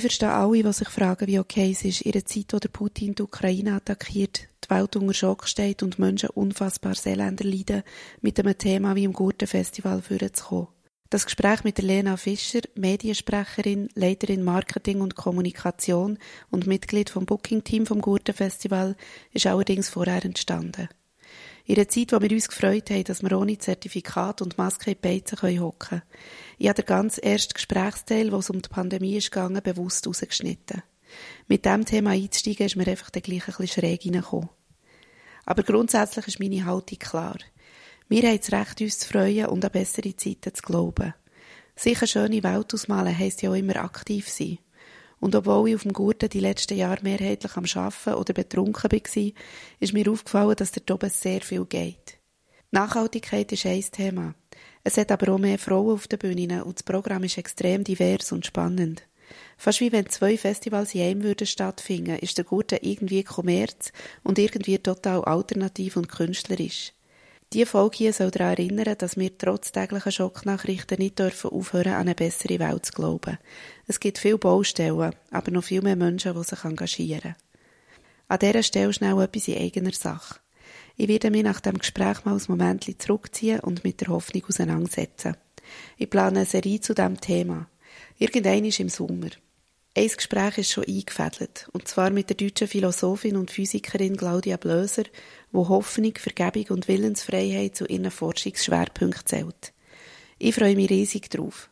Ich verstehe alle, die sich fragen, wie okay es ist, in einer Zeit, in der Putin die Ukraine attackiert, die Welt unter Schock steht und Menschen unfassbar Seeländer leiden, mit einem Thema wie im Gurten Festival vorzukommen. Das Gespräch mit Lena Fischer, Mediensprecherin, Leiterin Marketing und Kommunikation und Mitglied vom Booking-Team vom Gurten Festival, ist allerdings vorher entstanden. In einer Zeit, wo wir uns gefreut haben, dass wir ohne Zertifikat und Maske in die Beizen hocken können. Ich habe den ganzen ersten Gesprächsteil, wo es um die Pandemie ging, bewusst rausgeschnitten. Mit diesem Thema einzusteigen, ist mir einfach dann gleich ein bisschen schräg reingekommen. Aber grundsätzlich ist meine Haltung klar. Wir haben das Recht, uns zu freuen und an bessere Zeiten zu glauben. Sicher schöne Welt ausmalen heisst ja auch immer aktiv sein. Und obwohl ich auf dem Gurten die letzten Jahre mehrheitlich am Arbeiten oder betrunken war, ist mir aufgefallen, dass dort oben sehr viel geht. Nachhaltigkeit ist ein Thema. Es hat aber auch mehr Frauen auf den Bühnen und das Programm ist extrem divers und spannend. Fast wie wenn 2 Festivals in einem würden stattfinden, ist der Gurten irgendwie Kommerz und irgendwie total alternativ und künstlerisch. Diese Folge hier soll daran erinnern, dass wir trotz täglicher Schocknachrichten nicht dürfen aufhören, an eine bessere Welt zu glauben. Es gibt viele Baustellen, aber noch viel mehr Menschen, die sich engagieren. An dieser Stelle schnell etwas in eigener Sache. Ich werde mich nach dem Gespräch mal ein Moment zurückziehen und mit der Hoffnung auseinandersetzen. Ich plane eine Serie zu diesem Thema. Irgendwann ist im Sommer. Ein Gespräch ist schon eingefädelt, und zwar mit der deutschen Philosophin und Physikerin Claudia Blöser, die Hoffnung, Vergebung und Willensfreiheit zu ihren Forschungsschwerpunkten zählt. Ich freue mich riesig drauf.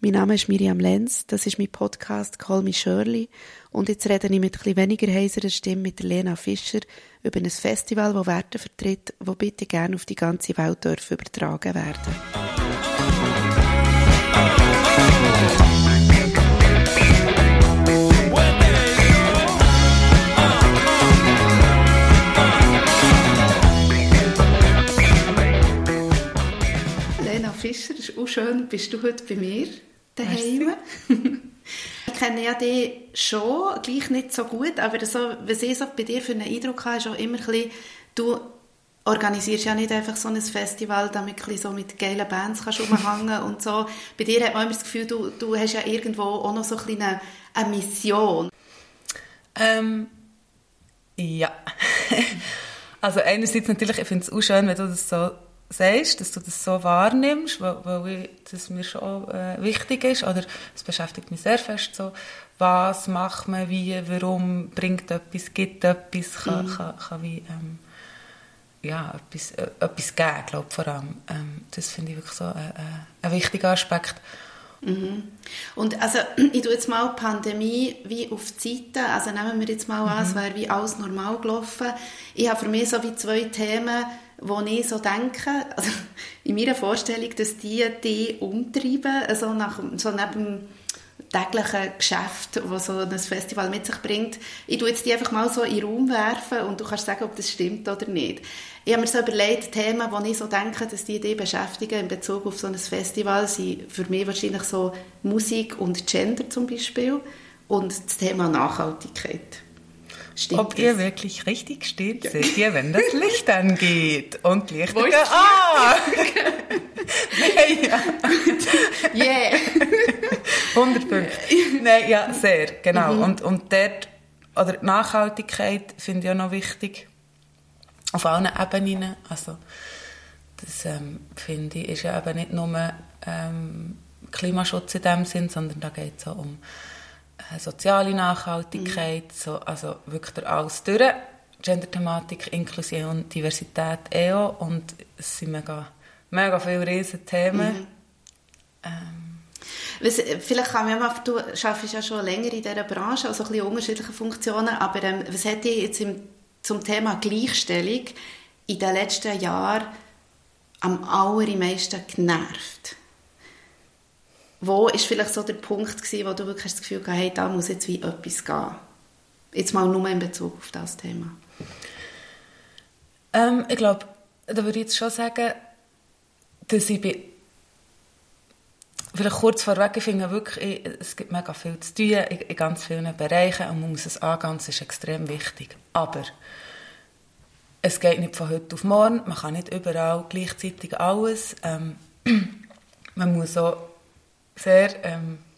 Mein Name ist Miriam Lenz, das ist mein Podcast «Call me Shirley» und jetzt rede ich mit ein bisschen weniger heiserer Stimme mit Lena Fischer über ein Festival, das Werte vertritt, wo bitte gerne auf die ganze Welt übertragen werden. Fischer, es ist auch schön, bist du heute bei mir daheim. Ich kenne ja dich schon, gleich nicht so gut, aber so, was ich so bei dir für einen Eindruck habe, ist auch immer ein bisschen, du organisierst ja nicht einfach so ein Festival, damit du so mit geilen Bands rumhängen und so. Bei dir hat man immer das Gefühl, du hast ja irgendwo auch noch so ein bisschen eine Mission. Ja. Also einerseits natürlich, ich finde es auch schön, wenn du das so sagst, dass du das so wahrnimmst, weil das mir schon wichtig ist, oder es beschäftigt mich sehr fest, so, was macht man, wie, warum, bringt etwas, gibt etwas, kann wie, etwas geben, glaube ich, vor allem. Das finde ich wirklich so ein wichtiger Aspekt. Mhm. Und also, ich tue jetzt mal die Pandemie wie auf die Seite, also nehmen wir jetzt mal an, es wäre wie alles normal gelaufen. Ich habe für mich so wie 2 Themen, wo ich so denke, also in meiner Vorstellung, dass die umtreiben, also nach, so neben dem täglichen Geschäft, das so ein Festival mit sich bringt. Ich tue jetzt die einfach mal so in den Raum werfen und du kannst sagen, ob das stimmt oder nicht. Ich habe mir so überlegt, Themen, wo ich so denke, dass die beschäftigen in Bezug auf so ein Festival, sind für mich wahrscheinlich so Musik und Gender zum Beispiel und das Thema Nachhaltigkeit. Stimmt ob das? Ihr wirklich richtig steht, ja. Seht ihr, wenn das Licht angeht. Und Licht geht an! Yeah! 100 Punkte. Nein, ja, sehr, genau. Mhm. Und dort, oder Nachhaltigkeit finde ich auch noch wichtig. Auf allen Ebenen. Also, das finde ich, ist ja eben nicht nur Klimaschutz in dem Sinn, sondern da geht es auch um soziale Nachhaltigkeit, so, also wirklich alles durch. Gender-Thematik, Inklusion, Diversität, EO und es sind mega, mega viele riesige Themen. Vielleicht kann man mal, du arbeitest ja schon länger in dieser Branche, also ein bisschen unterschiedliche Funktionen, aber was hat dich jetzt zum Thema Gleichstellung in den letzten Jahren am allermeisten genervt? Wo war vielleicht so der Punkt, wo du wirklich das Gefühl hast, hey, da muss jetzt wie etwas gehen? Jetzt mal nur in Bezug auf das Thema. Ich glaube, da würde ich jetzt schon sagen, dass ich vielleicht kurz vorweg finde, wirklich, es gibt mega viel zu tun in ganz vielen Bereichen und man muss es angehen, das ist extrem wichtig. Aber es geht nicht von heute auf morgen, man kann nicht überall gleichzeitig alles. Man muss auch sehr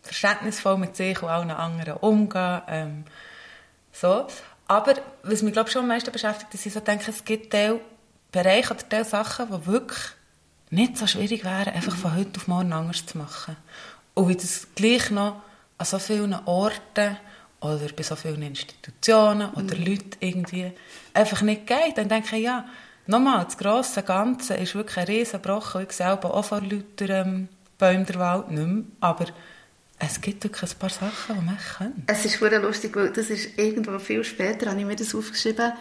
verständnisvoll mit sich und allen anderen umgehen. So. Aber was mich glaube schon am meisten beschäftigt, ist, dass ich so denke, es gibt Teilbereiche oder Teilsachen, die wirklich nicht so schwierig wären, einfach von heute auf morgen anders zu machen. Und wie das gleich noch an so vielen Orten oder bei so vielen Institutionen oder Leuten irgendwie einfach nicht geht. Dann denke ich, ja, nochmal, das grosse Ganze ist wirklich ein Riesenbrochen. Ich selber auch vor Leuten Bäumen der Wald nicht mehr. Aber es gibt wirklich ein paar Sachen, die man kann. Es ist sehr lustig, weil das ist irgendwo viel später, habe ich mir das aufgeschrieben,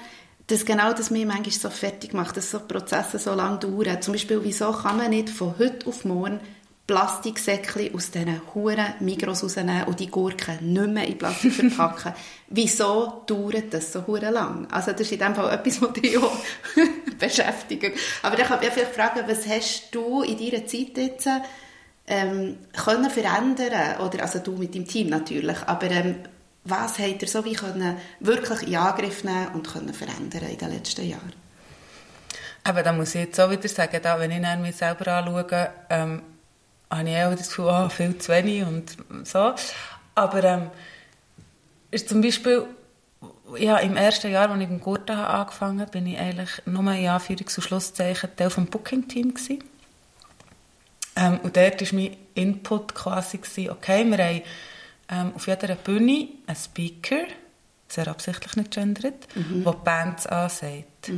dass genau das mir manchmal so fertig macht, dass so Prozesse so lange dauern. Zum Beispiel, wieso kann man nicht von heute auf morgen Plastiksäckchen aus diesen huren Migros rausnehmen und die Gurken nicht mehr in Plastik verpacken? Wieso dauert das so huren lang? Also das ist in dem Fall etwas, was dich auch beschäftigt. Aber ich kann mich vielleicht fragen, was hast du in deiner Zeit jetzt können verändern? Oder, also du mit deinem Team natürlich, aber was habt ihr so wie können wirklich in Angriff nehmen und können verändern in den letzten Jahren? Aber da muss ich jetzt auch wieder sagen, da, wenn ich mich selber anschaue, habe ich auch das Gefühl, viel zu wenig und so. Aber ist zum Beispiel, ja, im ersten Jahr, als ich im Gurten angefangen habe, bin ich eigentlich nur in Anführungs- und Schlusszeichen Teil des Booking-Teams gewesen. Und dort war mein Input quasi, okay, wir haben auf jeder Bühne einen Speaker, sehr absichtlich nicht gendert, der Bands ansagt.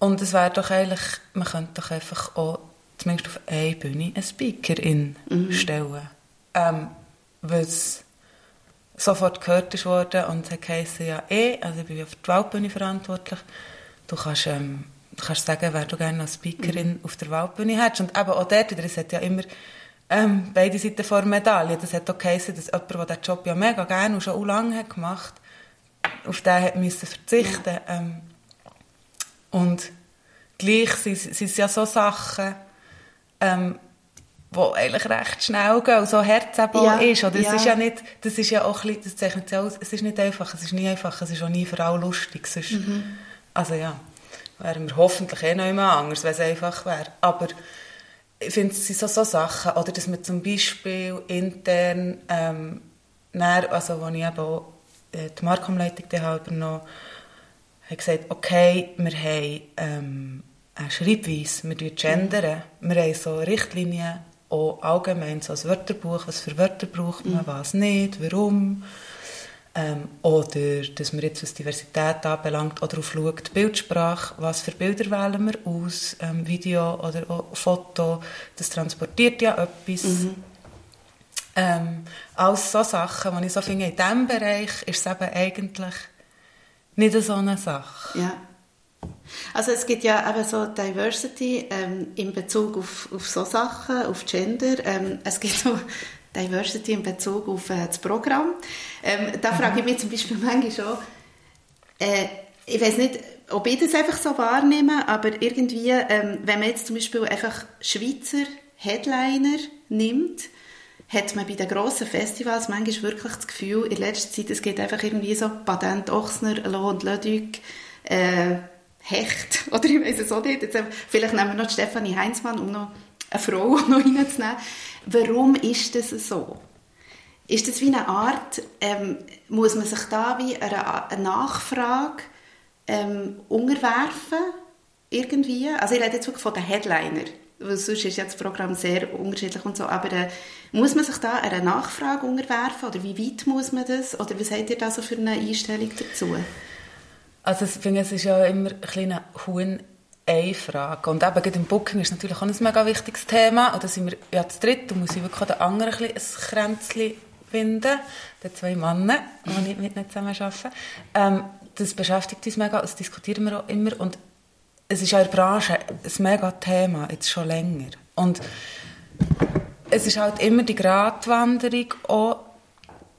Und es wäre doch eigentlich, man könnte doch einfach auch zumindest auf eine Bühne eine Speakerin stellen. Weil es sofort gehört wurde und es heisst, ja also ich bin ja für die Waldbühne verantwortlich, du kannst sagen, wer du gerne als Speakerin auf der Waldbühne hättest. Und eben auch dort wieder, es hat ja immer beide Seiten vor der Medaille. Das hat auch geheißen, dass jemand, der diesen Job ja mega gerne und schon so lange gemacht hat, auf den hat müssen verzichten. Und gleich sind es ja so Sachen, die eigentlich recht schnell gehen und so herzeball ist. Oder es ist ja nicht, das ist ja auch ein bisschen, das zeichnet sich aus, es ist nicht einfach, es ist nie einfach, es ist auch nie für alle lustig. Sonst, also ja, wären wir hoffentlich eh noch immer anders, wenn es einfach wäre. Aber ich finde, es sind so Sachen, oder dass man zum Beispiel intern, also als ich eben auch die Marktumleitung übernommen habe, habe gesagt, okay, wir haben eine Schreibweise, wir gendern, wir haben so Richtlinien, auch allgemein so ein Wörterbuch, was für Wörter braucht man, was nicht, warum. Oder dass man jetzt, was Diversität anbelangt, auch darauf schaut, Bildsprache, was für Bilder wählen wir aus, Video oder auch Foto, das transportiert ja etwas. Alles so Sachen, die ich so finde, in diesem Bereich ist es eben eigentlich nicht so eine Sache. Ja. Also es gibt ja eben so Diversity in Bezug auf so Sachen, auf Gender, es gibt so Diversity in Bezug auf das Programm. Da frage ich mich zum Beispiel manchmal schon, ich weiß nicht, ob ich das einfach so wahrnehme, aber irgendwie, wenn man jetzt zum Beispiel einfach Schweizer Headliner nimmt, hat man bei den grossen Festivals manchmal wirklich das Gefühl, in letzter Zeit, es gibt einfach irgendwie so Patent Ochsner, Loh und Lödüg, Hecht, oder ich weiß es auch nicht. Jetzt, vielleicht nehmen wir noch Stefanie Heinzmann, um noch eine Frau noch reinzunehmen. Warum ist das so? Ist das wie eine Art, muss man sich da wie eine Nachfrage unterwerfen? Irgendwie? Also ich rede jetzt wirklich von den Headliner, weil sonst ist ja das Programm sehr unterschiedlich und so, aber muss man sich da einer Nachfrage unterwerfen? Oder wie weit muss man das? Oder was habt ihr da so für eine Einstellung dazu? Also ich finde, es ist ja immer ein kleiner Huhn-Ei-Frage. Und eben gerade im Booking ist natürlich auch ein mega wichtiges Thema. Und da sind wir ja zu dritt und muss ich wirklich den anderen ein Kränzchen finden. Die zwei Männer, die ich mit nicht zusammen arbeite. Das beschäftigt uns mega, das diskutieren wir auch immer. Und es ist ja in der Branche ein mega Thema, jetzt schon länger. Und es ist halt immer die Gratwanderung auch,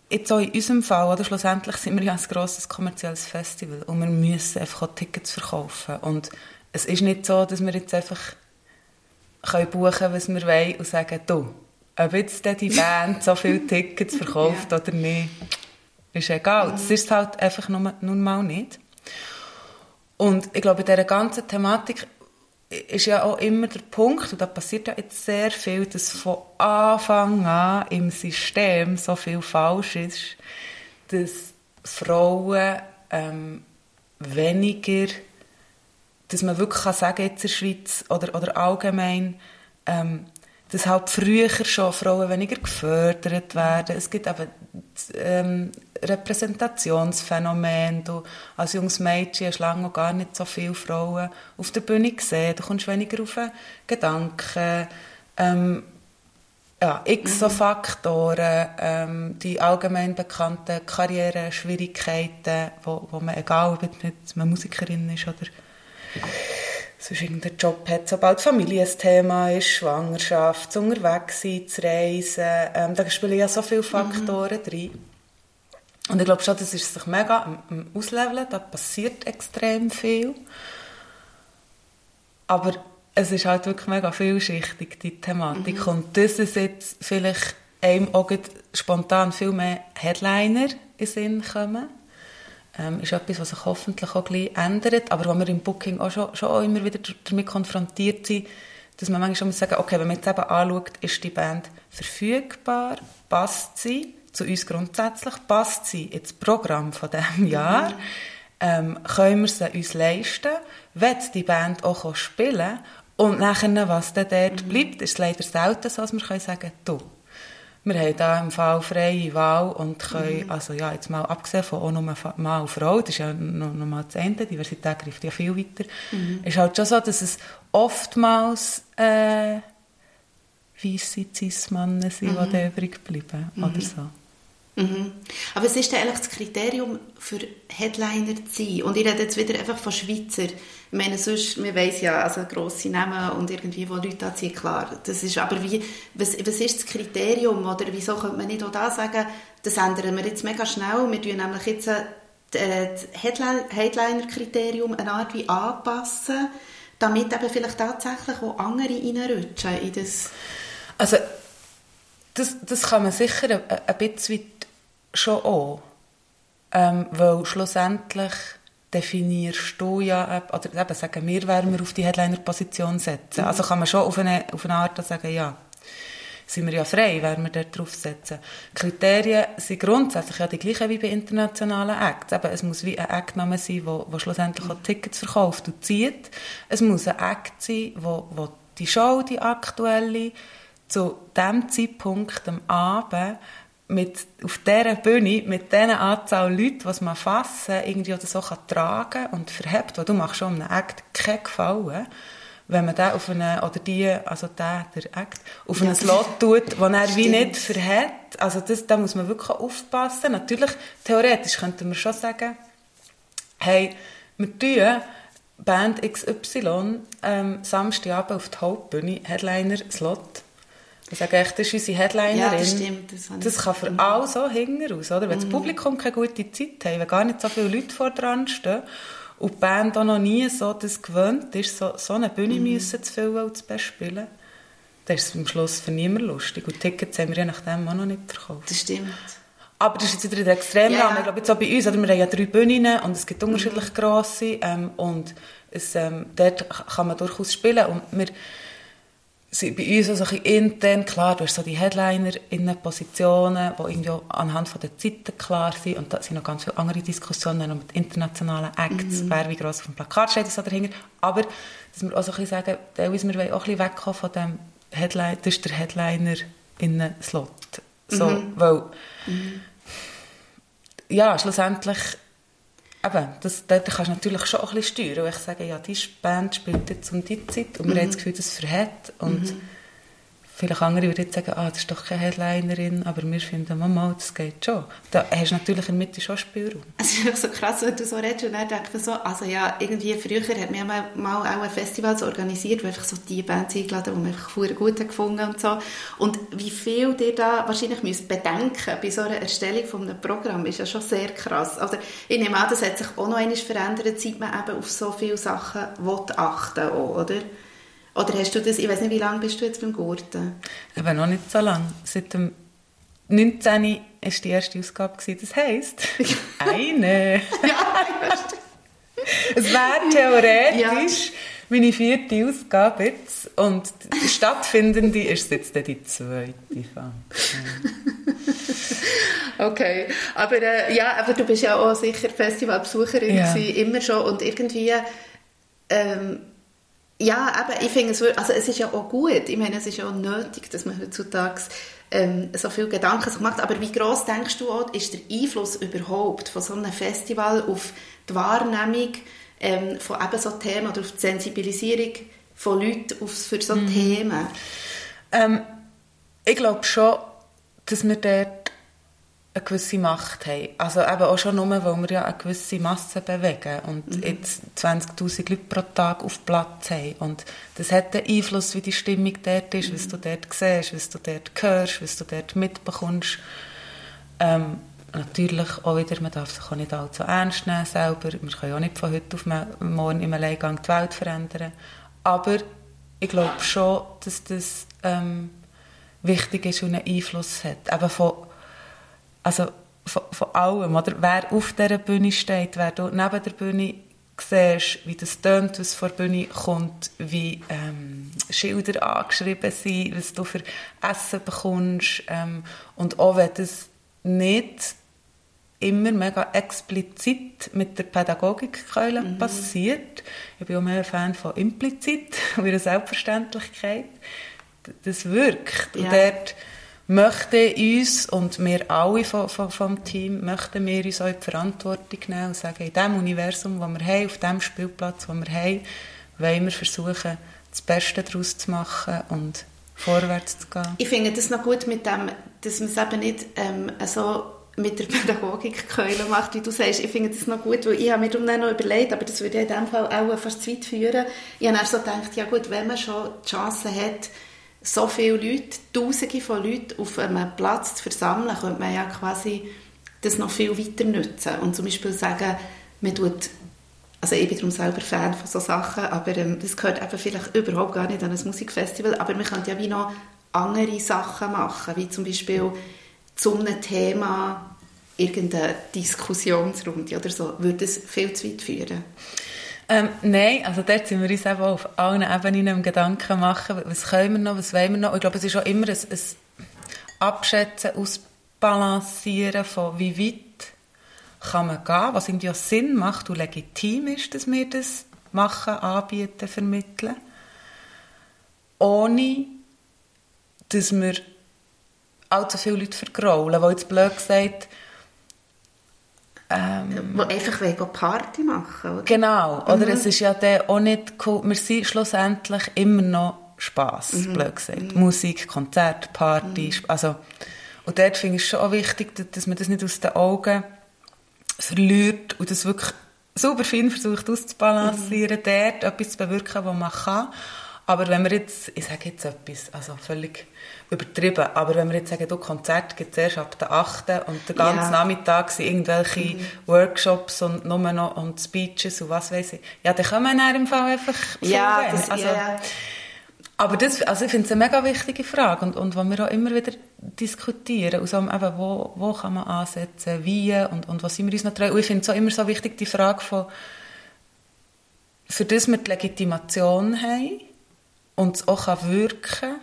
jetzt auch in unserem Fall, oder? Schlussendlich sind wir ja ein grosses kommerzielles Festival und wir müssen einfach auch Tickets verkaufen. Und es ist nicht so, dass wir jetzt einfach können buchen, was wir wollen und sagen, du, ob jetzt die Band so viele Tickets verkauft oder nicht, ist egal. Das ist halt einfach nun mal nicht. Und ich glaube, in dieser ganzen Thematik ist ja auch immer der Punkt, und da passiert ja jetzt sehr viel, dass von Anfang an im System so viel falsch ist, dass Frauen weniger, dass man wirklich kann sagen, jetzt in der Schweiz oder allgemein, dass halt früher schon Frauen weniger gefördert werden. Es gibt eben Repräsentationsphänomen. Du als junges Mädchen hast lange noch gar nicht so viele Frauen auf der Bühne gesehen. Du kommst weniger auf den Gedanken. X so Faktoren, die allgemein bekannten Karriereschwierigkeiten, wo man, egal ob man Musikerin ist oder sonst irgendeinen Job hat, sobald Familie ein Thema ist, Schwangerschaft, zu unterwegs sein, zu reisen, da spielen ja so viele Faktoren drin. Und ich glaube schon, das ist sich mega am Ausleveln, da passiert extrem viel. Aber es ist halt wirklich mega vielschichtig, die Thematik. Und das ist jetzt vielleicht einem auch spontan viel mehr Headliner in den Sinn kommen. Ist etwas, was sich hoffentlich auch gleich ändert, aber wo wir im Booking auch schon auch immer wieder damit konfrontiert sind, dass man manchmal schon sagen muss, okay, wenn man jetzt eben anschaut, ist die Band verfügbar, passt sie zu uns grundsätzlich, passt sie ins Programm von diesem Jahr, können wir sie uns leisten, will die Band auch spielen und nachher, was dann dort bleibt, ist leider selten so, dass wir sagen können, wir haben hier im Fall freie Wahl und können, jetzt mal abgesehen von auch nur Mann und Frau, das ist ja noch mal das Ende, Diversität greift ja viel weiter, ist halt schon so, dass es oftmals weisse Cis-Männer sind, die da übrig bleiben, oder so. Aber es ist ja eigentlich das Kriterium für Headliner zu sein, und ich rede jetzt wieder einfach von Schweizer. Ich meine, sonst, man weiss ja, also grosse Namen und irgendwie, wo Leute anziehen, klar. Das ist, aber wie, was ist das Kriterium? Oder wieso könnte man nicht auch da sagen, das ändern wir jetzt mega schnell. Wir tun nämlich jetzt das Headliner-Kriterium eine Art wie anpassen, damit eben vielleicht tatsächlich auch andere reinrutschen in das. Also, das kann man sicher ein bisschen schon auch. Weil schlussendlich definierst du ja, oder eben sagen wir, wer wir auf die Headliner-Position setzen. Also kann man schon auf eine Art sagen, ja, sind wir ja frei, wer wir dort draufsetzen. Kriterien sind grundsätzlich ja die gleichen wie bei internationalen Acts. Eben, es muss wie ein Act sein, der schlussendlich auch Tickets verkauft und zieht. Es muss ein Act sein, wo die Show, die aktuelle, zu diesem Zeitpunkt am Abend auf dieser Bühne, mit dieser Anzahl Leute, die man fassen irgendwie oder so kann tragen und verhebt, weil du machst schon einem Act keinen Gefallen, wenn man den auf eine, oder die, also der Act, auf einen Slot tut, den er wie nicht verhebt. Also da muss man wirklich aufpassen. Natürlich, theoretisch könnte man schon sagen, hey, wir tun Band XY Samstagabend auf die Hauptbühne, Headliner-Slot. Ich sage echt, das ist unsere Headlinerin. Ja, das stimmt. Das kann für alle so hinten raus, oder? Wenn das Publikum keine gute Zeit hat, wenn gar nicht so viele Leute vor dran stehen und die Band auch noch nie so das gewöhnt ist, so eine Bühne müssen zu füllen und zu bespielen, dann ist es am Schluss für niemanden lustig. Und Tickets haben wir ja nach dem auch noch nicht verkauft. Das stimmt. Aber das ist jetzt wieder ein Extremrahmen. Ich glaube, jetzt auch bei uns, oder? Wir haben ja 3 Bühnen und es gibt unterschiedlich grosse. Und dort kann man durchaus spielen. Und bei uns also intern, klar, du hast so die Headliner in den Positionen, die irgendwie anhand von der Zeiten klar sind, und da sind noch ganz viele andere Diskussionen um die internationalen Acts, wer wie gross auf dem Plakat steht, das da dahinter. Aber dass wir auch so ein bisschen sagen, teilweise wir wollen auch ein bisschen wegkommen von dem Headliner, das ist der Headliner in den Slot. So, weil, ja, schlussendlich, eben, da kannst du natürlich schon ein bisschen steuern. Ich sage, ja, die Band spielt jetzt um die Zeit und wir haben das Gefühl, dass es verhält. Und vielleicht andere würden jetzt sagen, das ist doch keine Headlinerin, aber wir finden, Mama, das geht schon. Da hast du natürlich in der Mitte schon Spielraum. Es ist so krass, wenn du so redest und dann denkt man so, also ja, irgendwie früher hat man mal auch ein Festival so organisiert, wo einfach so die Bands eingeladen, die man einfach sehr gut gefunden hat und so. Und wie viel ihr da wahrscheinlich müsst bedenken bei so einer Erstellung von einem Programm, ist ja schon sehr krass. Also ich nehme an, das hat sich auch noch einmal verändert, seit man eben auf so viele Sachen achten will, oder? Oder hast du das, ich weiss nicht, wie lange bist du jetzt beim Gurten? Eben noch nicht so lange. Seit dem 19. war die erste Ausgabe. Das heisst, eine. Ja, das stimmt. Es wäre theoretisch, meine vierte Ausgabe jetzt. Und die stattfindende ist jetzt dann die zweite. Okay, aber ja, aber du bist ja auch sicher Festivalbesucherin gewesen, immer schon. Und irgendwie, ja, aber ich finde es, also es ist ja auch gut. Ich meine, es ist ja auch nötig, dass man heutzutage so viele Gedanken sich macht. Aber wie gross denkst du auch, ist der Einfluss überhaupt von so einem Festival auf die Wahrnehmung von eben so Themen oder auf die Sensibilisierung von Leuten für so Themen? Ich glaube schon, dass wir dort eine gewisse Macht haben. Also eben auch schon nur, weil wir ja eine gewisse Masse bewegen und jetzt 20'000 Leute pro Tag auf Platz haben. Und das hat den Einfluss, wie die Stimmung dort ist, was du dort siehst, was du dort hörst, was du dort mitbekommst. Natürlich auch wieder, man darf sich auch nicht allzu ernst nehmen selber. Wir können auch nicht von heute auf morgen im Alleingang die Welt verändern. Aber ich glaube schon, dass das wichtig ist und einen Einfluss hat. Eben von allem, oder? Wer auf dieser Bühne steht, wer du neben der Bühne siehst, wie das tönt, was vor der Bühne kommt, wie Schilder angeschrieben sind, was du für Essen bekommst. Und auch wenn das nicht immer mega explizit mit der Pädagogikkeule passiert. Ich bin auch mehr ein Fan von implizit, wie eine Selbstverständlichkeit. Das wirkt. Ja. Und dort möchten uns und wir alle vom Team möchten wir uns auch in die Verantwortung nehmen und sagen, in dem Universum, das wir haben, auf dem Spielplatz, den wir haben, wollen wir versuchen, das Beste daraus zu machen und vorwärts zu gehen. Ich finde das noch gut mit dem, dass man es eben nicht so mit der Pädagogikkeule macht, wie du sagst. Ich finde das noch gut, weil ich habe mir dann noch überlegt, aber das würde in diesem Fall auch fast zu weit führen. Ich habe dann so gedacht, ja gut, wenn man schon die Chance hat, so viele Leute, Tausende von Leuten auf einem Platz zu versammeln, könnte man ja quasi das noch viel weiter nutzen. Und zum Beispiel sagen, man tut, also ich bin darum selber Fan von solchen Sachen, aber das gehört eben vielleicht überhaupt gar nicht an ein Musikfestival, aber man könnte ja wie noch andere Sachen machen, wie zum Beispiel zu einem Thema irgendeine Diskussionsrunde oder so. Würde es viel zu weit führen? Nein, also dort sind wir uns eben auf allen Ebenen im Gedanken machen, was können wir noch, was wollen wir noch. Ich glaube, es ist auch immer ein Abschätzen, Ausbalancieren von wie weit kann man gehen, was irgendwie auch Sinn macht und legitim ist, dass wir das machen, anbieten, vermitteln. Ohne, dass wir allzu viele Leute vergraulen, die jetzt blöd gesagt die einfach wegen Party machen, oder? Genau, oder es ist ja dann auch nicht cool. Wir sind schlussendlich immer noch Spass, blöd gesagt. Musik, Konzert, Party, also, und dort finde ich es schon auch wichtig, dass man das nicht aus den Augen verliert und das wirklich super fein versucht auszubalancieren, dort etwas zu bewirken, was man kann. Aber wenn wir jetzt, ich sage jetzt etwas, also völlig übertrieben, aber wenn wir jetzt sagen, du, Konzert gibt es erst ab der 8. und den ganzen Nachmittag sind irgendwelche Workshops und nur noch und Speeches und was weiß ich, ja, dann können wir dann im Fall einfach das, also, aber das, also ich finde es eine mega wichtige Frage und wo wir auch immer wieder diskutieren, also eben, wo kann man ansetzen, wie und was sind wir uns noch treu. Und ich finde es auch immer so wichtig, die Frage von, für das wir die Legitimation haben, und es auch wirken kann,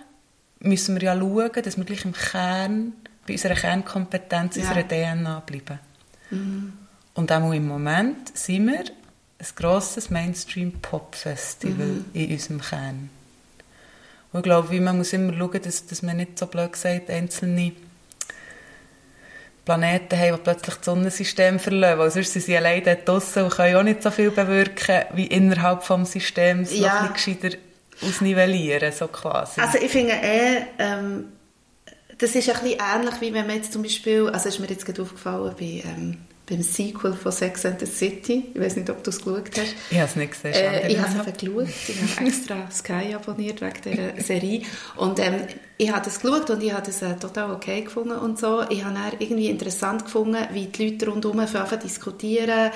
müssen wir ja schauen, dass wir gleich im Kern, bei unserer Kernkompetenz, unserer DNA bleiben. Und auch im Moment sind wir ein grosses Mainstream-Pop-Festival in unserem Kern. Und ich glaube, man muss immer schauen, dass man nicht so blöd sagt, einzelne Planeten haben, die plötzlich das Sonnensystem verlassen, weil sonst sind sie allein dort draussen und können auch nicht so viel bewirken, wie innerhalb des Systems noch ein bisschen gescheiter ausnivellieren, so quasi. Also ich finde das ist ein bisschen ähnlich, wie wenn man jetzt zum Beispiel, also ist mir jetzt gerade aufgefallen beim Sequel von Sex and the City, ich weiß nicht, ob du es geschaut hast. Ich habe es nicht gesehen. Ich habe es einfach geschaut, ich habe extra Sky abonniert wegen dieser Serie und ich habe das geschaut und ich habe das total okay gefunden und so. Ich habe dann irgendwie interessant gefunden, wie die Leute rundherum diskutieren,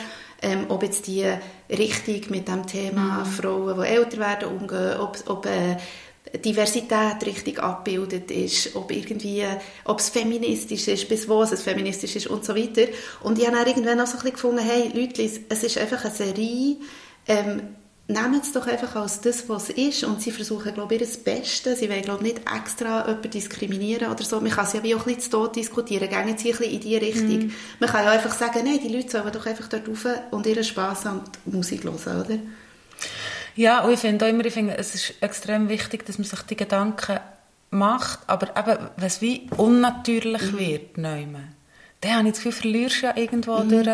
ob jetzt die richtig mit dem Thema Frauen, die älter werden, umgehen, ob Diversität richtig abgebildet ist, ob irgendwie, ob es feministisch ist, bis wo es feministisch ist und so weiter. Und ich habe dann irgendwann auch so ein bisschen gefunden, hey Leute, es ist einfach eine Serie, nehmen es doch einfach als das, was es ist, und sie versuchen, glaube ich, ihr Bestes. Sie wollen, glaube ich, nicht extra jemanden diskriminieren oder so. Man kann es ja wie auch ein bisschen zu Tod diskutieren, gehen sie ein bisschen in diese Richtung. Mm. Man kann ja einfach sagen, nein, die Leute sollen doch einfach dort rauf und ihren Spass an die Musik hören, oder? Ja, und ich finde auch immer, es ist extrem wichtig, dass man sich die Gedanken macht, aber eben, wenn es wie unnatürlich wird, dann habe ich das Gefühl, verlierst du ja irgendwo durch.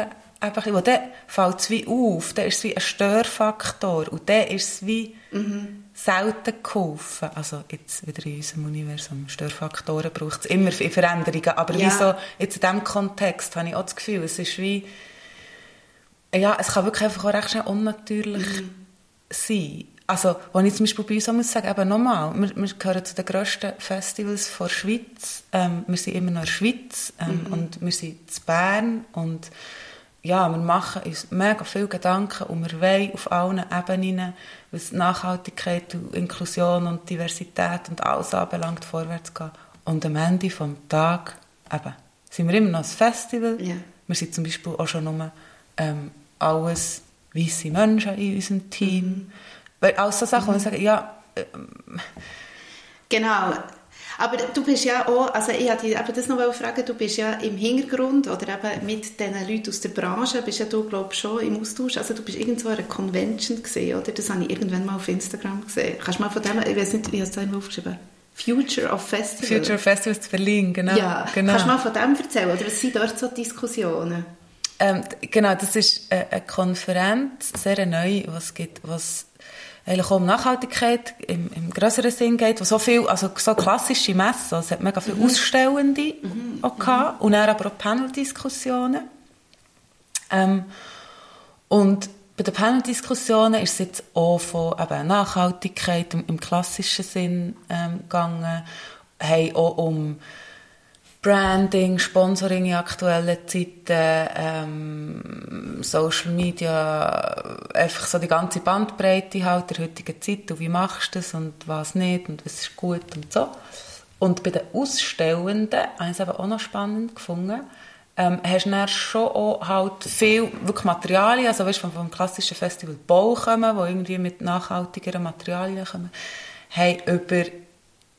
Einfach, und dann fällt es wie auf, dann ist es wie ein Störfaktor und dann ist es wie selten geholfen. Also jetzt wieder in unserem Universum, Störfaktoren braucht es immer für Veränderungen, aber wie so, jetzt in diesem Kontext habe ich auch das Gefühl, es ist wie, ja, es kann wirklich einfach auch recht schnell unnatürlich sein. Also, wenn ich zum Beispiel bei uns auch muss sagen, eben nochmal, wir gehören zu den grössten Festivals der Schweiz, wir sind immer noch in der Schweiz und wir sind in Bern und ja, wir machen uns mega viele Gedanken und wir wollen auf allen Ebenen, was Nachhaltigkeit und Inklusion und Diversität und alles anbelangt, vorwärts gehen. Und am Ende des Tages sind wir immer noch ein Festival. Yeah. Wir sind zum Beispiel auch schon nur alles weisse Menschen in unserem Team. Weil alles so Sachen, wo ich sage, ja... Genau. Aber du bist ja auch, also ich wollte dich das noch fragen, du bist ja im Hintergrund oder eben mit diesen Leuten aus der Branche, bist ja du, glaube ich, schon im Austausch, also du bist irgendwo an einer Convention gesehen, oder? Das habe ich irgendwann mal auf Instagram gesehen. Kannst du mal von dem, ich weiß nicht, wie hast du das aufgeschrieben? Future of Festival. Future of Festival in Berlin, genau. Ja, genau. Kannst du mal von dem erzählen, oder was sind dort so Diskussionen? Genau, das ist eine Konferenz, sehr neu, was gibt, was eigentlich auch um Nachhaltigkeit im grösseren Sinn geht, wo so viel, also so klassische Messen, also es hat mega viele Ausstellende auch gehabt, und dann aber auch Panel-Diskussionen. Und bei den Panel-Diskussionen ist es jetzt auch von eben Nachhaltigkeit im klassischen Sinn gegangen, hey, auch um Branding, Sponsoring in aktuellen Zeiten, Social Media, einfach so die ganze Bandbreite halt der heutigen Zeit und wie machst du das und was nicht und was ist gut und so. Und bei den Ausstellenden, habe ich es eben auch noch spannend gefunden, hast du dann schon auch halt viel wirklich Materialien, also weißt, vom klassischen Festival Bau kommen, wo irgendwie mit nachhaltigeren Materialien kommen, haben über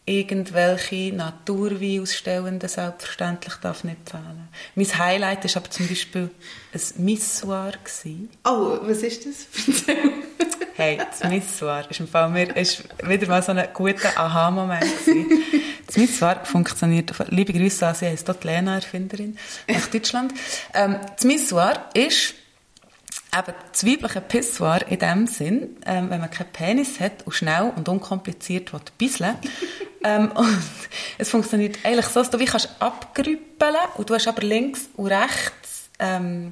irgendwelche Naturweinausstellenden selbstverständlich darf nicht fehlen. Mein Highlight war aber zum Beispiel ein Missoir. Oh, was ist das? Hey, das Missoir ist im Fall mir ist wieder mal so ein guter Aha-Moment. Das Missoir funktioniert, liebe Grüße an Sie, ist dort Lena, Erfinderin nach Deutschland. Das Missoir ist eben das weibliche Pissoir in dem Sinn, wenn man keinen Penis hat und schnell und unkompliziert bisseln will. Und es funktioniert eigentlich so, dass du wie kannst abgrüppeln und du hast aber links und rechts Geländer.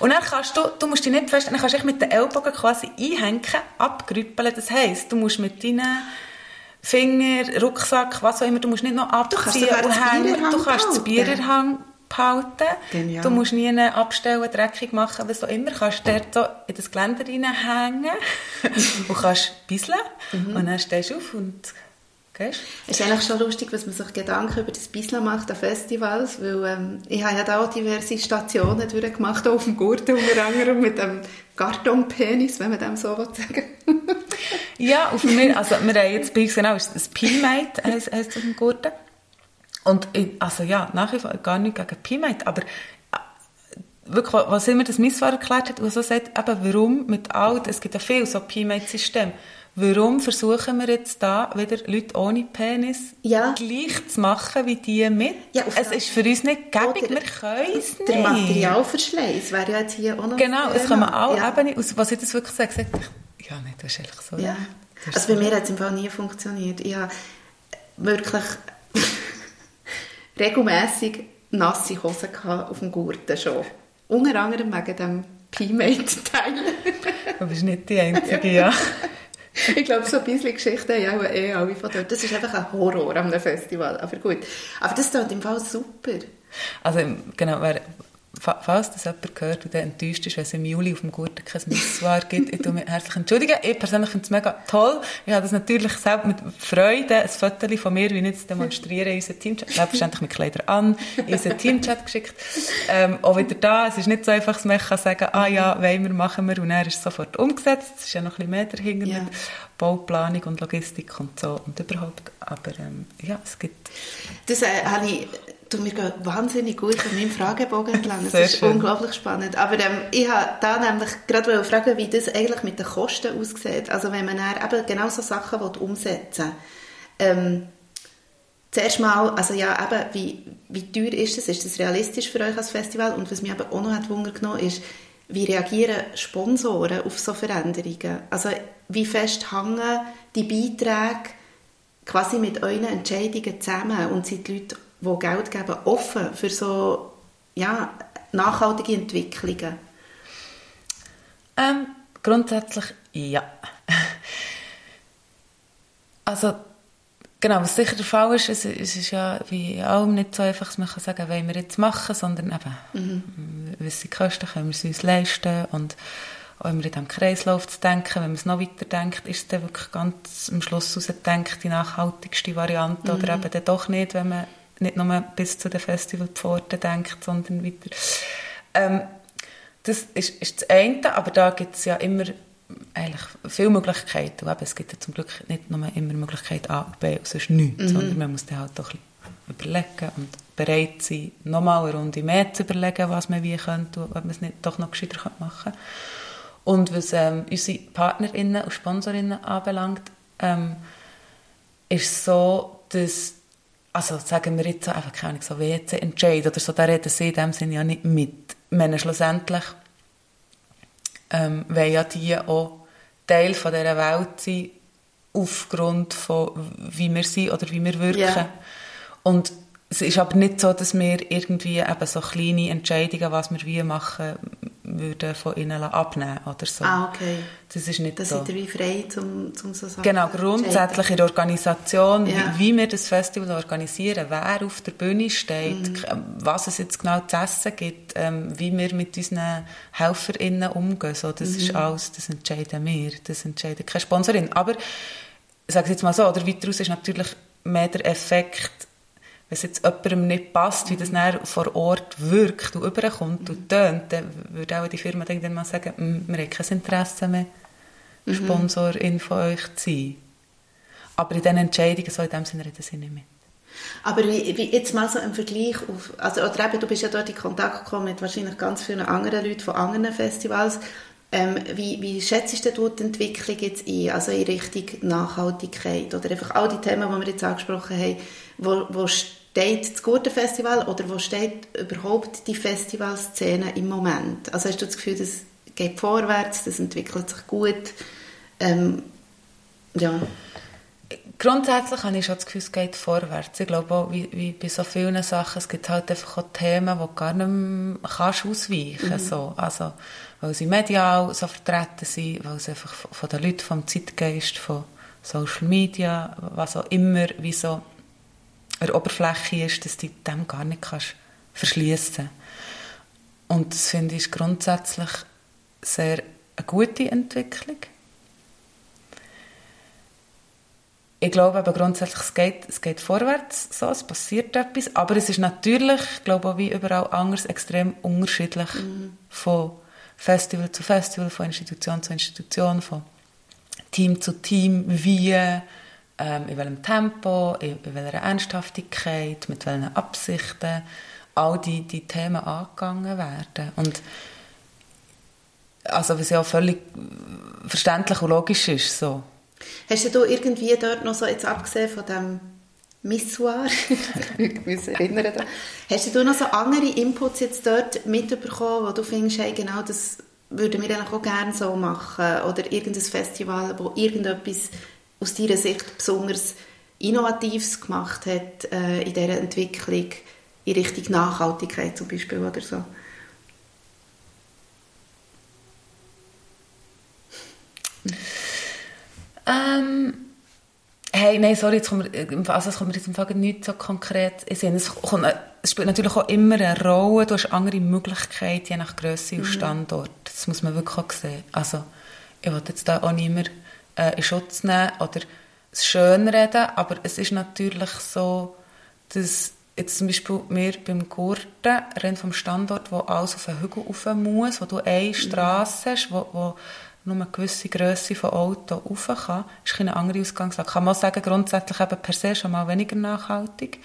Und dann kannst du musst dich nicht feststellen, dann kannst du mit den Ellbogen quasi einhängen, abgrüppeln. Das heisst, du musst mit deinen Fingern, Rucksack, was auch immer, du musst nicht noch abziehen und hängen. Du kannst das Bier in Hand halten. Du musst nie abstellen, dreckig machen, was auch immer. Du kannst dort so in das Geländer reinhängen und kannst bisseln. Und dann stehst du auf und gehst. Es ist eigentlich schon lustig, dass man sich Gedanken über das Bisseln macht an Festivals, weil ich habe ja da auch diverse Stationen durchgemacht, auch auf dem Gurten unter anderem mit dem Kartonpenis, wenn man dem so sagen will. Ja, und für mich, also wir haben jetzt bei uns genau, ist das PMate, heisst es auf dem Gurten. Und, also ja, nach wie vor gar nicht gegen PMate, aber wirklich, was immer das Missoir erklärt hat, und so sagt, eben, warum mit all, es gibt ja viel so PMate-System, warum versuchen wir jetzt da wieder Leute ohne Penis gleich zu machen wie die mit? Ja, es ist für uns nicht gäbig, wir können es nicht. Der Materialverschleiß wäre ja jetzt hier auch noch. Genau, es kommen alle Ebenen, und was ich das wirklich sage, sagt, ja, nein, das ist eigentlich so. Ja. Also bei mir hat es im Fall nie funktioniert. Ich habe wirklich... regelmässig nasse Hosen auf dem Gurten schon. Unter anderem wegen dem PMate-Teil. Du bist nicht die Einzige, ja. Ich glaube, so ein bisschen Geschichten haben auch alle von dort. Das ist einfach ein Horror am Festival. Aber gut. Aber das klingt im Fall super. Also genau, wer falls das jemand gehört und enttäuscht ist, wenn es im Juli auf dem Gurten kein Missoir gibt, ich tue mich herzlich entschuldigen. Ich persönlich finde es mega toll. Ich habe das natürlich selbst mit Freude, ein Foto von mir, wie nicht zu demonstrieren, in unseren Teamchat, selbstverständlich mit Kleidern an, in unseren Teamchat geschickt. Auch wieder da, es ist nicht so einfach, dass man kann sagen, ah ja, wollen wir, machen wir, und dann ist es sofort umgesetzt. Es ist ja noch ein bisschen mehr dahinter mit Bauplanung und Logistik und so und überhaupt. Aber ja, es gibt... Das habe ich... Wir gehen wahnsinnig gut an meinem Fragebogen entlang. Das ist unglaublich spannend. Aber ich wollte da nämlich gerade fragen, wie das eigentlich mit den Kosten aussieht. Also wenn man eben genau so Sachen umsetzen will. Zuerst mal, also ja, eben, wie teuer ist das? Ist das realistisch für euch als Festival? Und was mich eben auch noch hat Wunder genommen ist, wie reagieren Sponsoren auf so Veränderungen? Also wie fest hängen die Beiträge quasi mit euren Entscheidungen zusammen und sind die Leute, die Geld geben, offen für so nachhaltige Entwicklungen? Grundsätzlich ja. Also genau, was sicher der Fall ist, es ist ja wie in allem nicht so einfach, dass man kann sagen, wollen wir jetzt machen, sondern eben, was die Kosten, können wir es uns leisten, und auch wenn man in diesem Kreislauf zu denken, wenn man es noch weiterdenkt, ist es dann wirklich ganz am Schluss rausgedenkt, die nachhaltigste Variante, oder eben dann doch nicht, wenn man nicht nur bis zu den Festivalpforten denkt, sondern weiter. Das ist das eine, aber da gibt es ja immer eigentlich viele Möglichkeiten. Und eben, es gibt ja zum Glück nicht nur immer Möglichkeit A und B und sonst nichts, sondern man muss dann halt doch ein bisschen überlegen und bereit sein, nochmal eine Runde mehr zu überlegen, was man wie könnte, ob man es nicht doch noch gescheiter machen könnte. Und was unsere PartnerInnen und SponsorInnen anbelangt, ist es so, dass, also sagen wir jetzt so, einfach keine Ahnung, so WC-Entscheid oder so, da reden sie in dem Sinne ja nicht mit. Ich meine, schlussendlich wollen ja die auch Teil von dieser Welt sein, aufgrund von wie wir sind oder wie wir wirken. Yeah. Und es ist aber nicht so, dass wir irgendwie eben so kleine Entscheidungen, was wir wie machen, würden von ihnen abnehmen oder so. Ah, okay. Das ist nicht das so. Da seid ihr wie frei, um so Sachen. Genau, grundsätzlich in der Organisation, wie wir das Festival organisieren, wer auf der Bühne steht, was es jetzt genau zu essen gibt, wie wir mit unseren HelferInnen umgehen. So, das ist alles, das entscheiden wir, das entscheidet keine Sponsorin. Aber, ich sage es jetzt mal so, oder weiter raus ist natürlich mehr der Effekt, wenn es jetzt jemandem nicht passt, wie das dann vor Ort wirkt und rüberkommt und tönt, dann würde auch die Firma irgendwann mal sagen, wir haben kein Interesse mehr, Sponsorin von euch zu sein. Aber in diesen Entscheidungen, so in dem Sinne, reden sie nicht mit. Aber wie jetzt mal so ein Vergleich auf, also oder eben, du bist ja dort in Kontakt gekommen mit wahrscheinlich ganz vielen anderen Leuten von anderen Festivals. Wie schätzt du die Entwicklung jetzt ein, also in Richtung Nachhaltigkeit oder einfach all die Themen, die wir jetzt angesprochen haben, wo steht das Gurten Festival oder wo steht überhaupt die Festivalszene im Moment? Also hast du das Gefühl, das geht vorwärts, das entwickelt sich gut? Grundsätzlich habe ich schon das Gefühl, es geht vorwärts. Ich glaube auch, wie bei so vielen Sachen, es gibt halt einfach auch Themen, die du gar nicht mehr ausweichen kannst. So. Also, weil sie medial so vertreten sind, weil es einfach von den Leuten, vom Zeitgeist, von Social Media, was auch immer, wie so eine Oberfläche ist, dass du dem gar nicht verschliessen kannst. Und das finde ich grundsätzlich sehr eine gute Entwicklung. Ich glaube aber grundsätzlich, es geht vorwärts, so, es passiert etwas, aber es ist natürlich, ich glaube auch wie überall anders, extrem unterschiedlich von Festival zu Festival, von Institution zu Institution, von Team zu Team, wie, in welchem Tempo, in welcher Ernsthaftigkeit, mit welchen Absichten all die Themen angegangen werden. Und also, was ja auch völlig verständlich und logisch ist, so. Hast du irgendwie dort noch so, jetzt abgesehen von dem Missoir, ich muss erinnern daran, hast du noch so andere Inputs jetzt dort mitbekommen, wo du findest, hey, genau das würden wir dann auch gerne so machen, oder irgendein Festival, wo irgendetwas aus deiner Sicht besonders Innovatives gemacht hat in dieser Entwicklung, in Richtung Nachhaltigkeit zum Beispiel oder so? Nein, sorry, es kommt mir jetzt im Fall nicht so konkret in den Sinn. Es kommt Es spielt natürlich auch immer eine Rolle. Du hast andere Möglichkeiten, je nach Grösse und Standort. Das muss man wirklich auch sehen. Also, ich will jetzt da auch nicht mehr in Schutz nehmen oder es schön reden, aber es ist natürlich so, dass jetzt zum Beispiel wir beim Gurten rein vom Standort, wo alles auf den Hügel rauf muss, wo du eine Strasse hast, wo nur eine gewisse Grösse von Auto rauf kann, ist eine andere Ausgangslage. Kann man auch sagen, grundsätzlich eben per se schon mal weniger nachhaltig,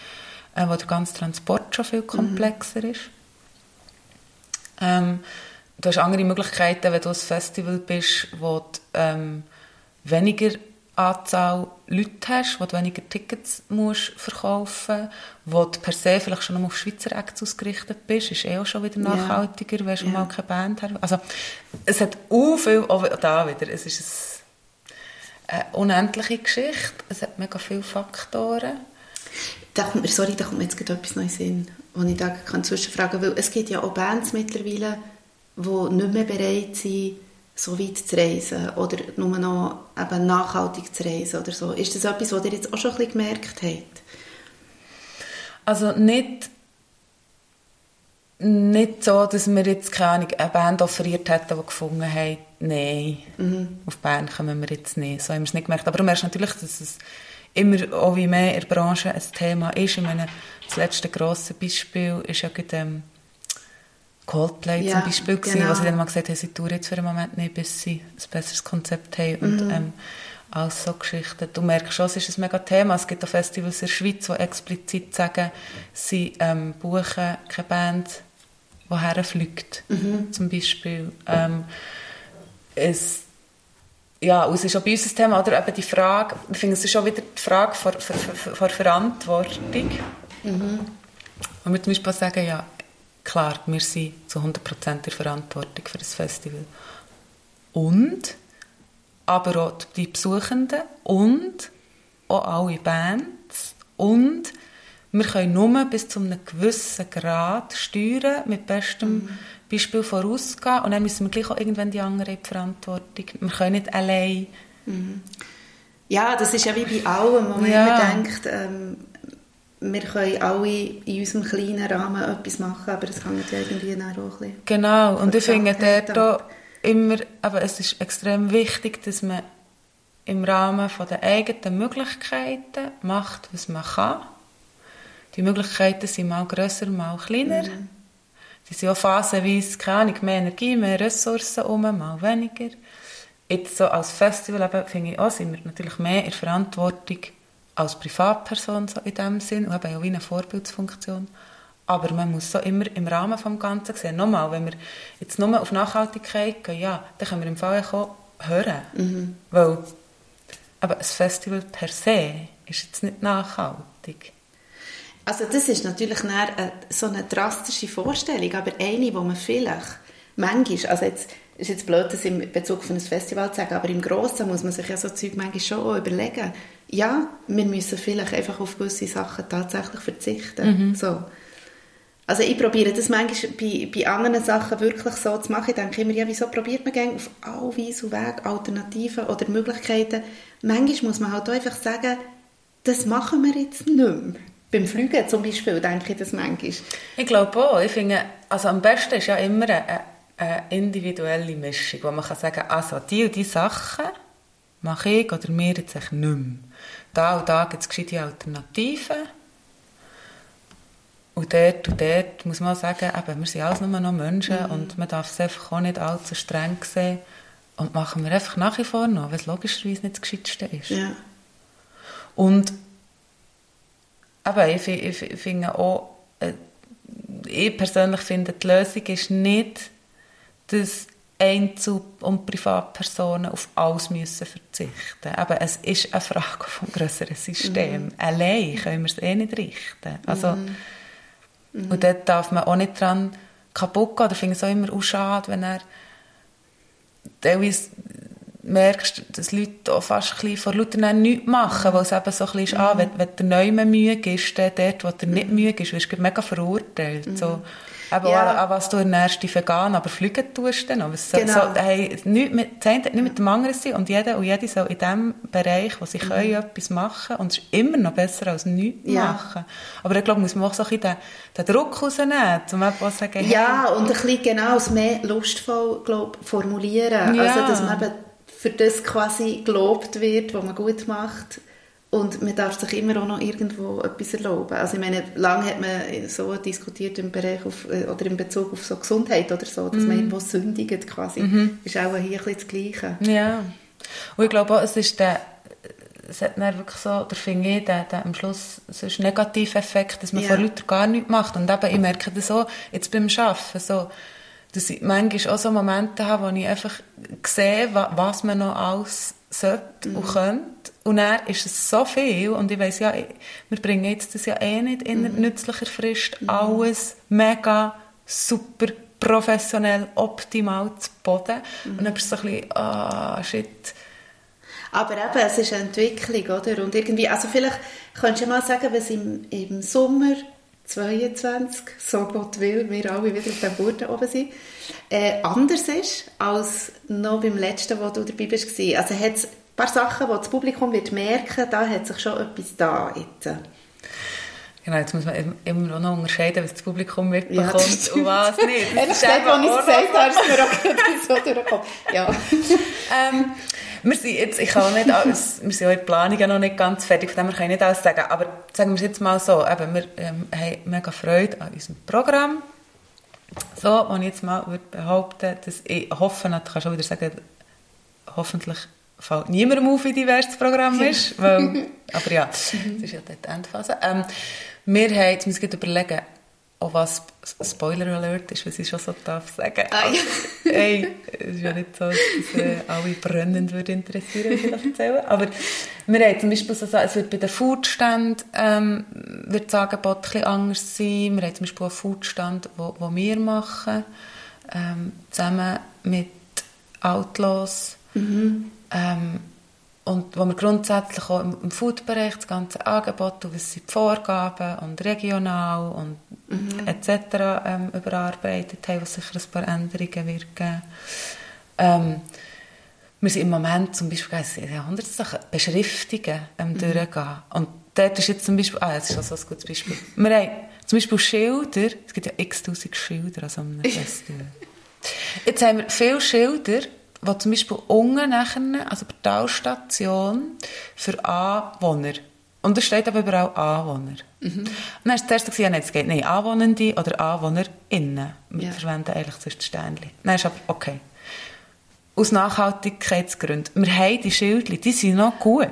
wo der ganze Transport schon viel komplexer ist. Du hast andere Möglichkeiten, wenn du ein Festival bist, wo du weniger Anzahl Leute hast, wo du weniger Tickets musst verkaufen, wo du per se vielleicht schon auf Schweizer Acts ausgerichtet bist, ist eh auch schon wieder nachhaltiger, wenn schon mal keine Band hast. Also, es hat auch viel, auch da wieder, es ist eine unendliche Geschichte, es hat mega viele Faktoren. Da kommt mir jetzt gerade etwas Neues hin, was ich da zwischenfragen kann, weil es gibt ja auch Bands mittlerweile, die nicht mehr bereit sind, so weit zu reisen oder nur noch eben nachhaltig zu reisen oder so. Ist das etwas, was ihr jetzt auch schon ein bisschen gemerkt habt? Also nicht so, dass wir jetzt keine Band offeriert hätten, die gefunden haben, nein, auf Bern kommen wir jetzt nicht. So haben wir es nicht gemerkt. Aber du merkst natürlich, dass es immer auch wie mehr in der Branche ein Thema ist. Ich meine, das letzte grosse Beispiel ist ja gerade Coldplay zum Beispiel, genau. Wo sie dann mal gesagt haben, sie touren jetzt für einen Moment nicht, bis sie ein besseres Konzept haben und all so Geschichten. Du merkst schon, es ist ein mega Thema. Es gibt auch Festivals in der Schweiz, die explizit sagen, sie buchen keine Band, die herfliegt, zum Beispiel. Und es ist auch bei uns ein Thema, oder eben die Frage, ich finde, es ist auch wieder die Frage vor Verantwortung. Und wir zum Beispiel sagen, ja, klar, wir sind zu 100% in Verantwortung für das Festival. Aber auch die Besuchenden und auch alle Bands. Und wir können nur bis zu einem gewissen Grad steuern, mit bestem Beispiel vorausgehen. Und dann müssen wir gleich auch irgendwann die anderen in die Verantwortung. Wir können nicht allein. Ja, das ist ja wie bei allem, wo man immer denkt, wir können alle in unserem kleinen Rahmen etwas machen, aber es hängt ja irgendwie auch ein bisschen. Genau, und ich finde dort immer, aber es ist extrem wichtig, dass man im Rahmen der eigenen Möglichkeiten macht, was man kann. Die Möglichkeiten sind mal grösser, mal kleiner. Die sind auch phasenweise, keine Ahnung, mehr Energie, mehr Ressourcen rum, mal weniger. Jetzt so als Festival finde ich auch, sind wir natürlich mehr in Verantwortung als Privatperson so in dem Sinn, und eben auch wie eine Vorbildsfunktion. Aber man muss so immer im Rahmen des Ganzen sehen. Nochmal, wenn wir jetzt nur auf Nachhaltigkeit gehen, ja, dann können wir im Fall auch hören. Weil aber ein Festival per se ist jetzt nicht nachhaltig. Also das ist natürlich so eine drastische Vorstellung, aber eine, die man vielleicht manchmal, also jetzt ist jetzt blöd, das in Bezug auf ein Festival zu sagen, aber im Grossen muss man sich ja so Zeug manchmal schon auch überlegen. Ja, wir müssen vielleicht einfach auf gewisse Sachen tatsächlich verzichten. So. Also ich probiere das manchmal bei anderen Sachen wirklich so zu machen. Ich denke immer, ja, wieso probiert man gerne auf alle Weise und Wege Alternativen oder Möglichkeiten? Manchmal muss man halt auch einfach sagen, das machen wir jetzt nicht mehr. Beim Fliegen zum Beispiel denke ich das manchmal. Ich glaube auch. Ich finde, also am besten ist ja immer eine individuelle Mischung, wo man kann sagen, also die und die Sachen mache ich oder mir jetzt nicht mehr. Da und da gibt es gescheite Alternativen. Und dort muss man auch sagen, eben, wir sind alles nur noch Menschen und man darf es einfach auch nicht allzu streng sehen. Und machen wir einfach nach wie vor noch, weil es logischerweise nicht das Gescheiteste ist. Ja. Und eben, ich finde auch, ich persönlich finde, die Lösung ist nicht, dass Einzel- und Privatpersonen auf alles müssen verzichten. Aber es ist eine Frage vom grösseren System. Allein können wir es eh nicht richten. Also, und dort darf man auch nicht dran kaputt gehen. Oder finde ich es auch immer schade, wenn er teilweise merkst, dass Leute auch fast ein bisschen vor lauter nichts machen, weil es eben so ein bisschen ist, wenn der Neumann müde ist, der dort, wo der nicht müde ist, wirst du mega verurteilt. So. Aber ja. An was du in der ersten vergehen, aber fliegen tust du dann noch. Nicht mit dem anderen sein und jeder und jede soll in dem Bereich, wo sie können, etwas machen und es ist immer noch besser als nichts machen. Aber ich glaube, muss man auch so ein bisschen den Druck rausnehmen, um etwas zu sagen. Ja, und ein bisschen genau, es mehr lustvoll formulieren. Ja. Also, dass man eben für das quasi gelobt wird, was man gut macht. Und man darf sich immer auch noch irgendwo etwas erlauben. Also ich meine, lange hat man so diskutiert im Bereich auf, oder in Bezug auf so Gesundheit oder so, dass man irgendwo sündigt quasi. Mm-hmm. Ist auch hier ein bisschen das Gleiche. Ja. Und ich glaube auch, es ist es hat dann wirklich so, der finde ich, der am Schluss so ein negativer Effekt, dass man vor Leuten gar nichts macht. Und eben, ich merke das so, jetzt beim Arbeiten so, dass ich manchmal auch so Momente habe, wo ich einfach sehe, was man noch alles sollte und könnte. Und dann ist es so viel und ich weiss, wir bringen jetzt das ja eh nicht in nützlicher Frist alles mega super professionell, optimal zu Boden. Und dann bist du so ein bisschen, shit. Aber eben, es ist eine Entwicklung, oder? Und irgendwie, also vielleicht könntest du mal sagen, was im Sommer 22, so Gott will, wir alle wieder auf dem Gurten oben sind, anders ist als noch beim letzten, wo du dabei warst. Also hat es ein paar Sachen, die das Publikum wird merken, da hat sich schon etwas da jetzt. Genau, jetzt muss man immer noch unterscheiden, was das Publikum mitbekommt und was nicht. Ehrlich gesagt, als ich es gesagt habe, ist mir auch nicht so durchgekommen. Ja. Wir sind auch in der Planung noch nicht ganz fertig, von dem kann ich nicht alles sagen. Aber sagen wir es jetzt mal so, eben, wir haben mega Freude an unserem Programm. So, und ich jetzt mal würde behaupten, dass ich hoffe, ich kann schon wieder sagen, hoffentlich fällt niemandem auf, wie divers das Programm ist. Weil, aber ja, das ist ja die Endphase. Wir haben, jetzt müssen wir überlegen, auch was Spoiler Alert ist, was ich schon so darf sagen. Also, es ist ja nicht so, dass alle brennend würde interessieren, was ich das erzähle. Aber wir haben zum Beispiel so, es wird bei den Foodständen wird das Angebot ein bisschen anders sein. Wir haben zum Beispiel einen Foodstand, den wir machen, zusammen mit Outlaws. Mhm. Und wo wir grundsätzlich auch im Food-Bereich das ganze Angebot, was sind die Vorgaben und regional und etc. überarbeitet haben, was sicher ein paar Änderungen wird geben. Wir sind im Moment zum Beispiel 100 Sachen Beschriftungen durchgehen. Und dort ist jetzt zum Beispiel, das ist auch so ein gutes Beispiel, wir haben zum Beispiel Schilder, es gibt ja x-tausend Schilder an so einem Festival. Jetzt haben wir viele Schilder, wo zum Beispiel unten nachher, also bei der Talstation, für Anwohner. Und da steht aber überall Anwohner. Mhm. Und dann hast du zuerst gesehen, es geht nicht Anwohnende oder AnwohnerInnen. Wir verwenden eigentlich sonst Sternchen. Dann ist aber, okay. Aus Nachhaltigkeitsgründen. Wir haben die Schildchen, die sind noch gut.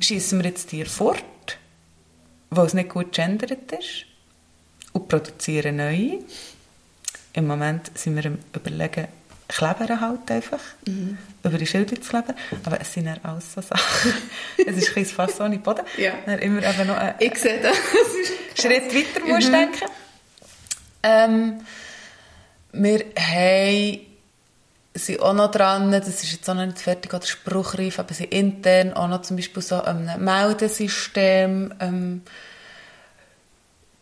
Schiessen wir jetzt die fort, weil es nicht gut gendert ist, und produzieren neue. Im Moment sind wir am Überlegen, Klebern halt einfach, über die Schilder zu kleben. Aber es sind ja alles so Sachen. Es ist ein Fass ohne Boden. Ja. Immer eben noch ich sehe das. Schritt weiter musst du denken. Wir sind auch noch dran, das ist jetzt auch noch nicht fertig oder spruchreif, aber sie intern auch noch zum Beispiel so ein Meldesystem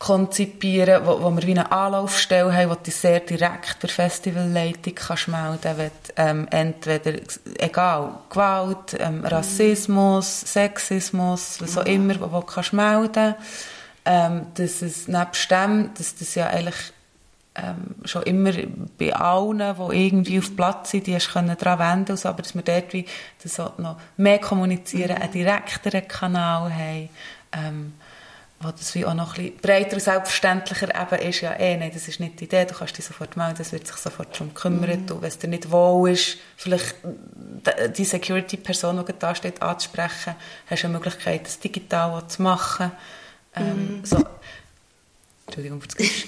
konzipieren, wo wir wie eine Anlaufstelle haben, wo du sehr direkt der Festivalleitung kannst melden, wenn entweder, egal, Gewalt, Rassismus, Sexismus, was auch immer, wo kannst melden. Dass es nebst dem, dass das ja eigentlich schon immer bei allen, die irgendwie auf Platz sind, die können daran wenden, also, aber dass wir dort wie das noch mehr kommunizieren, einen direkteren Kanal haben, was das wie auch noch ein bisschen breiter und selbstverständlicher eben ist, nein, das ist nicht die Idee, du kannst dich sofort melden, es wird sich sofort darum kümmern, wenn es dir nicht wohl ist, vielleicht die Security-Person, die da steht, anzusprechen, hast du eine Möglichkeit, das digital zu machen. So. Entschuldigung für das Geräusch.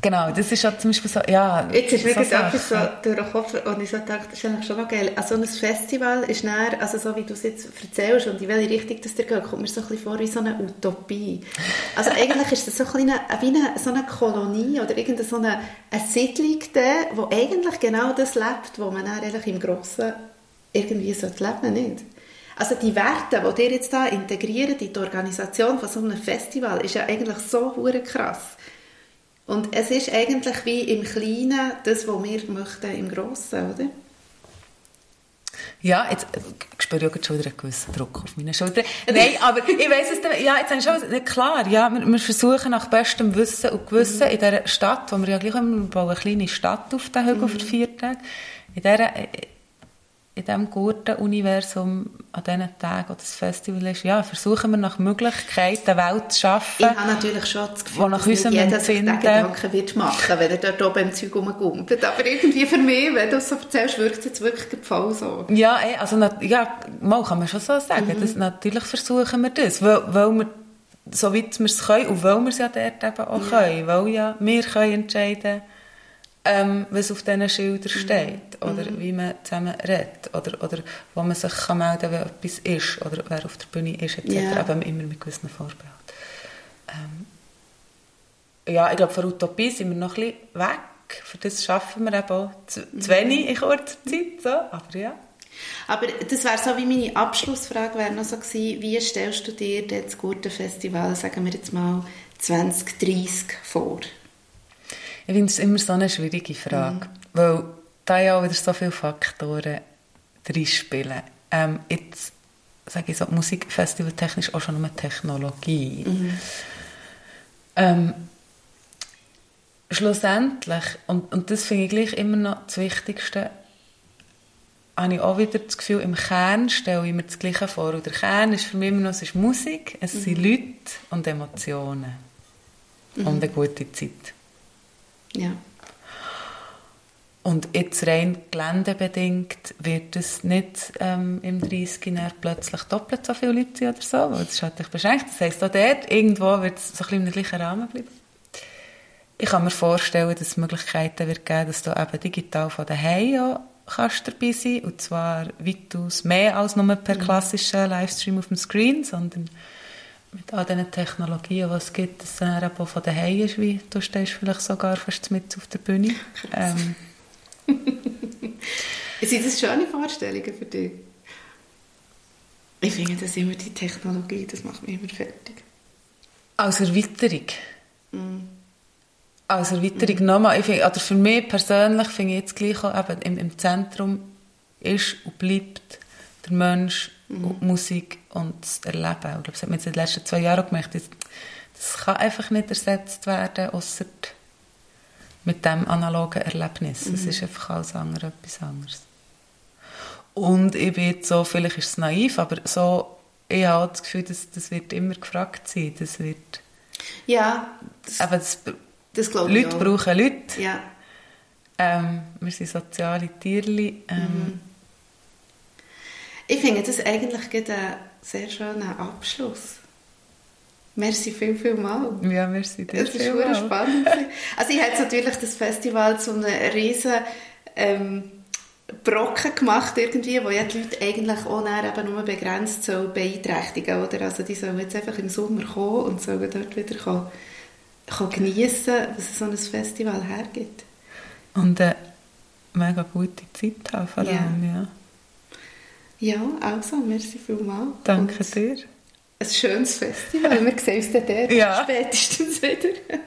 Genau, das ist ja zum Beispiel so, jetzt ist wirklich so etwas so durch den Kopf und ich so dachte, das ist eigentlich schon mal geil. Also so ein Festival ist näher, also so wie du es jetzt erzählst und in welche Richtung das dir geht, kommt mir so ein bisschen vor wie so eine Utopie. Also eigentlich ist das so eine Kolonie oder irgendeine so eine Siedlung, die eigentlich genau das lebt, was man eigentlich im Grossen irgendwie leben sollte, nicht? Also die Werte, die dir jetzt da integrieren in die Organisation von so einem Festival, ist ja eigentlich so krass. Und es ist eigentlich wie im Kleinen das, was wir möchten, im Grossen, oder? Ja, jetzt spüre ich schon wieder einen gewissen Druck auf meinen Schultern. Nein, aber ich weiss es, ja, jetzt habe ich schon, klar, ja, wir versuchen nach bestem Wissen und Gewissen in dieser Stadt, wo wir ja gleich haben, wir bauen eine kleine Stadt auf den Hügel für 4 Tage, in diesem Gurten-Universum, an diesen Tagen, wo das Festival ist, ja, versuchen wir nach Möglichkeiten eine Welt zu schaffen. Ich habe natürlich schon das Gefühl, dass nicht jeder sich den Gedanken machen wird, wenn er dort oben im Zeug rumgumpelt. Aber irgendwie für mich, wenn du es so erzählst, wirkt es jetzt wirklich voll so. Ja, also ja, mal kann man schon so sagen. Mhm. Das, natürlich versuchen wir das, weil wir so weit wir es können und weil wir es ja dort eben auch können. Weil ja, wir können entscheiden, was auf diesen Schildern steht, oder wie man zusammen redet, oder wo man sich kann melden, wenn etwas ist, oder wer auf der Bühne ist, etc. Yeah. Aber immer mit gewissen Vorbehalt. Ja, ich glaube, von Utopie sind wir noch ein bisschen weg. Für das schaffen wir eben auch zu wenig in kurzer Zeit. So. Aber ja. Aber das wäre so wie meine Abschlussfrage wäre noch so gewesen, wie stellst du dir das Gurten Festival, sagen wir jetzt mal, 2030 vor? Ich finde es immer so eine schwierige Frage, weil da ja auch wieder so viele Faktoren drin spielen. Jetzt sage ich so, Musikfestival technisch auch schon nur Technologie. Schlussendlich, und das finde ich gleich immer noch das Wichtigste, habe ich auch wieder das Gefühl, im Kern stelle ich mir das Gleiche vor. Und der Kern ist für mich immer noch, es ist Musik, es sind Leute und Emotionen und eine gute Zeit. Ja. Und jetzt rein geländebedingt wird es nicht im 30er plötzlich doppelt so viele Leute sein oder so, weil das ist halt beschränkt. Das heisst, auch dort irgendwo wird es so ein bisschen im gleichen Rahmen bleiben. Ich kann mir vorstellen, dass es Möglichkeiten wird geben, dass du eben digital von daheim kannst dabei sein, und zwar weitaus mehr als nur per klassischen Livestream auf dem Screen, sondern mit all diesen Technologien, die es gibt, dass er auch von daheim ist, wie du stehst vielleicht sogar fast mit auf der Bühne. Sind das schöne Vorstellungen für dich? Ich finde, das immer die Technologie, das macht mich immer fertig. Als Erweiterung? Als Erweiterung nochmal. Ich finde, also für mich persönlich finde ich jetzt gleich auch, eben, im Zentrum ist und bleibt der Mensch, und Musik und das Erleben. Ich glaube, das hat man in den letzten 2 Jahren gemerkt. Das kann einfach nicht ersetzt werden, ausser mit diesem analogen Erlebnis. Es ist einfach alles andere, etwas anderes. Und ich bin jetzt so, vielleicht ist es naiv, aber so, ich habe das Gefühl, das wird immer gefragt sein. Das wird... Ja. Das glaube ich auch. Leute brauchen Leute. Ja. Wir sind soziale Tierchen. Ich finde das eigentlich einen sehr schönen Abschluss. Merci viel mal. Ja, merci dir. Es war sehr spannend. Also ich habe natürlich das Festival zu einem riesen Brocken gemacht, irgendwie, wo ja die Leute eigentlich auch eben nur begrenzt so beeinträchtigen. Oder? Also die sollen jetzt einfach im Sommer kommen und sollen dort wieder geniessen, was es so ein Festival hergibt. Und eine mega gute Zeit haben vor allem, ja. Ja, also, merci vielmals. Danke dir. Ein schönes Festival. Wir sehen uns dann spätestens wieder.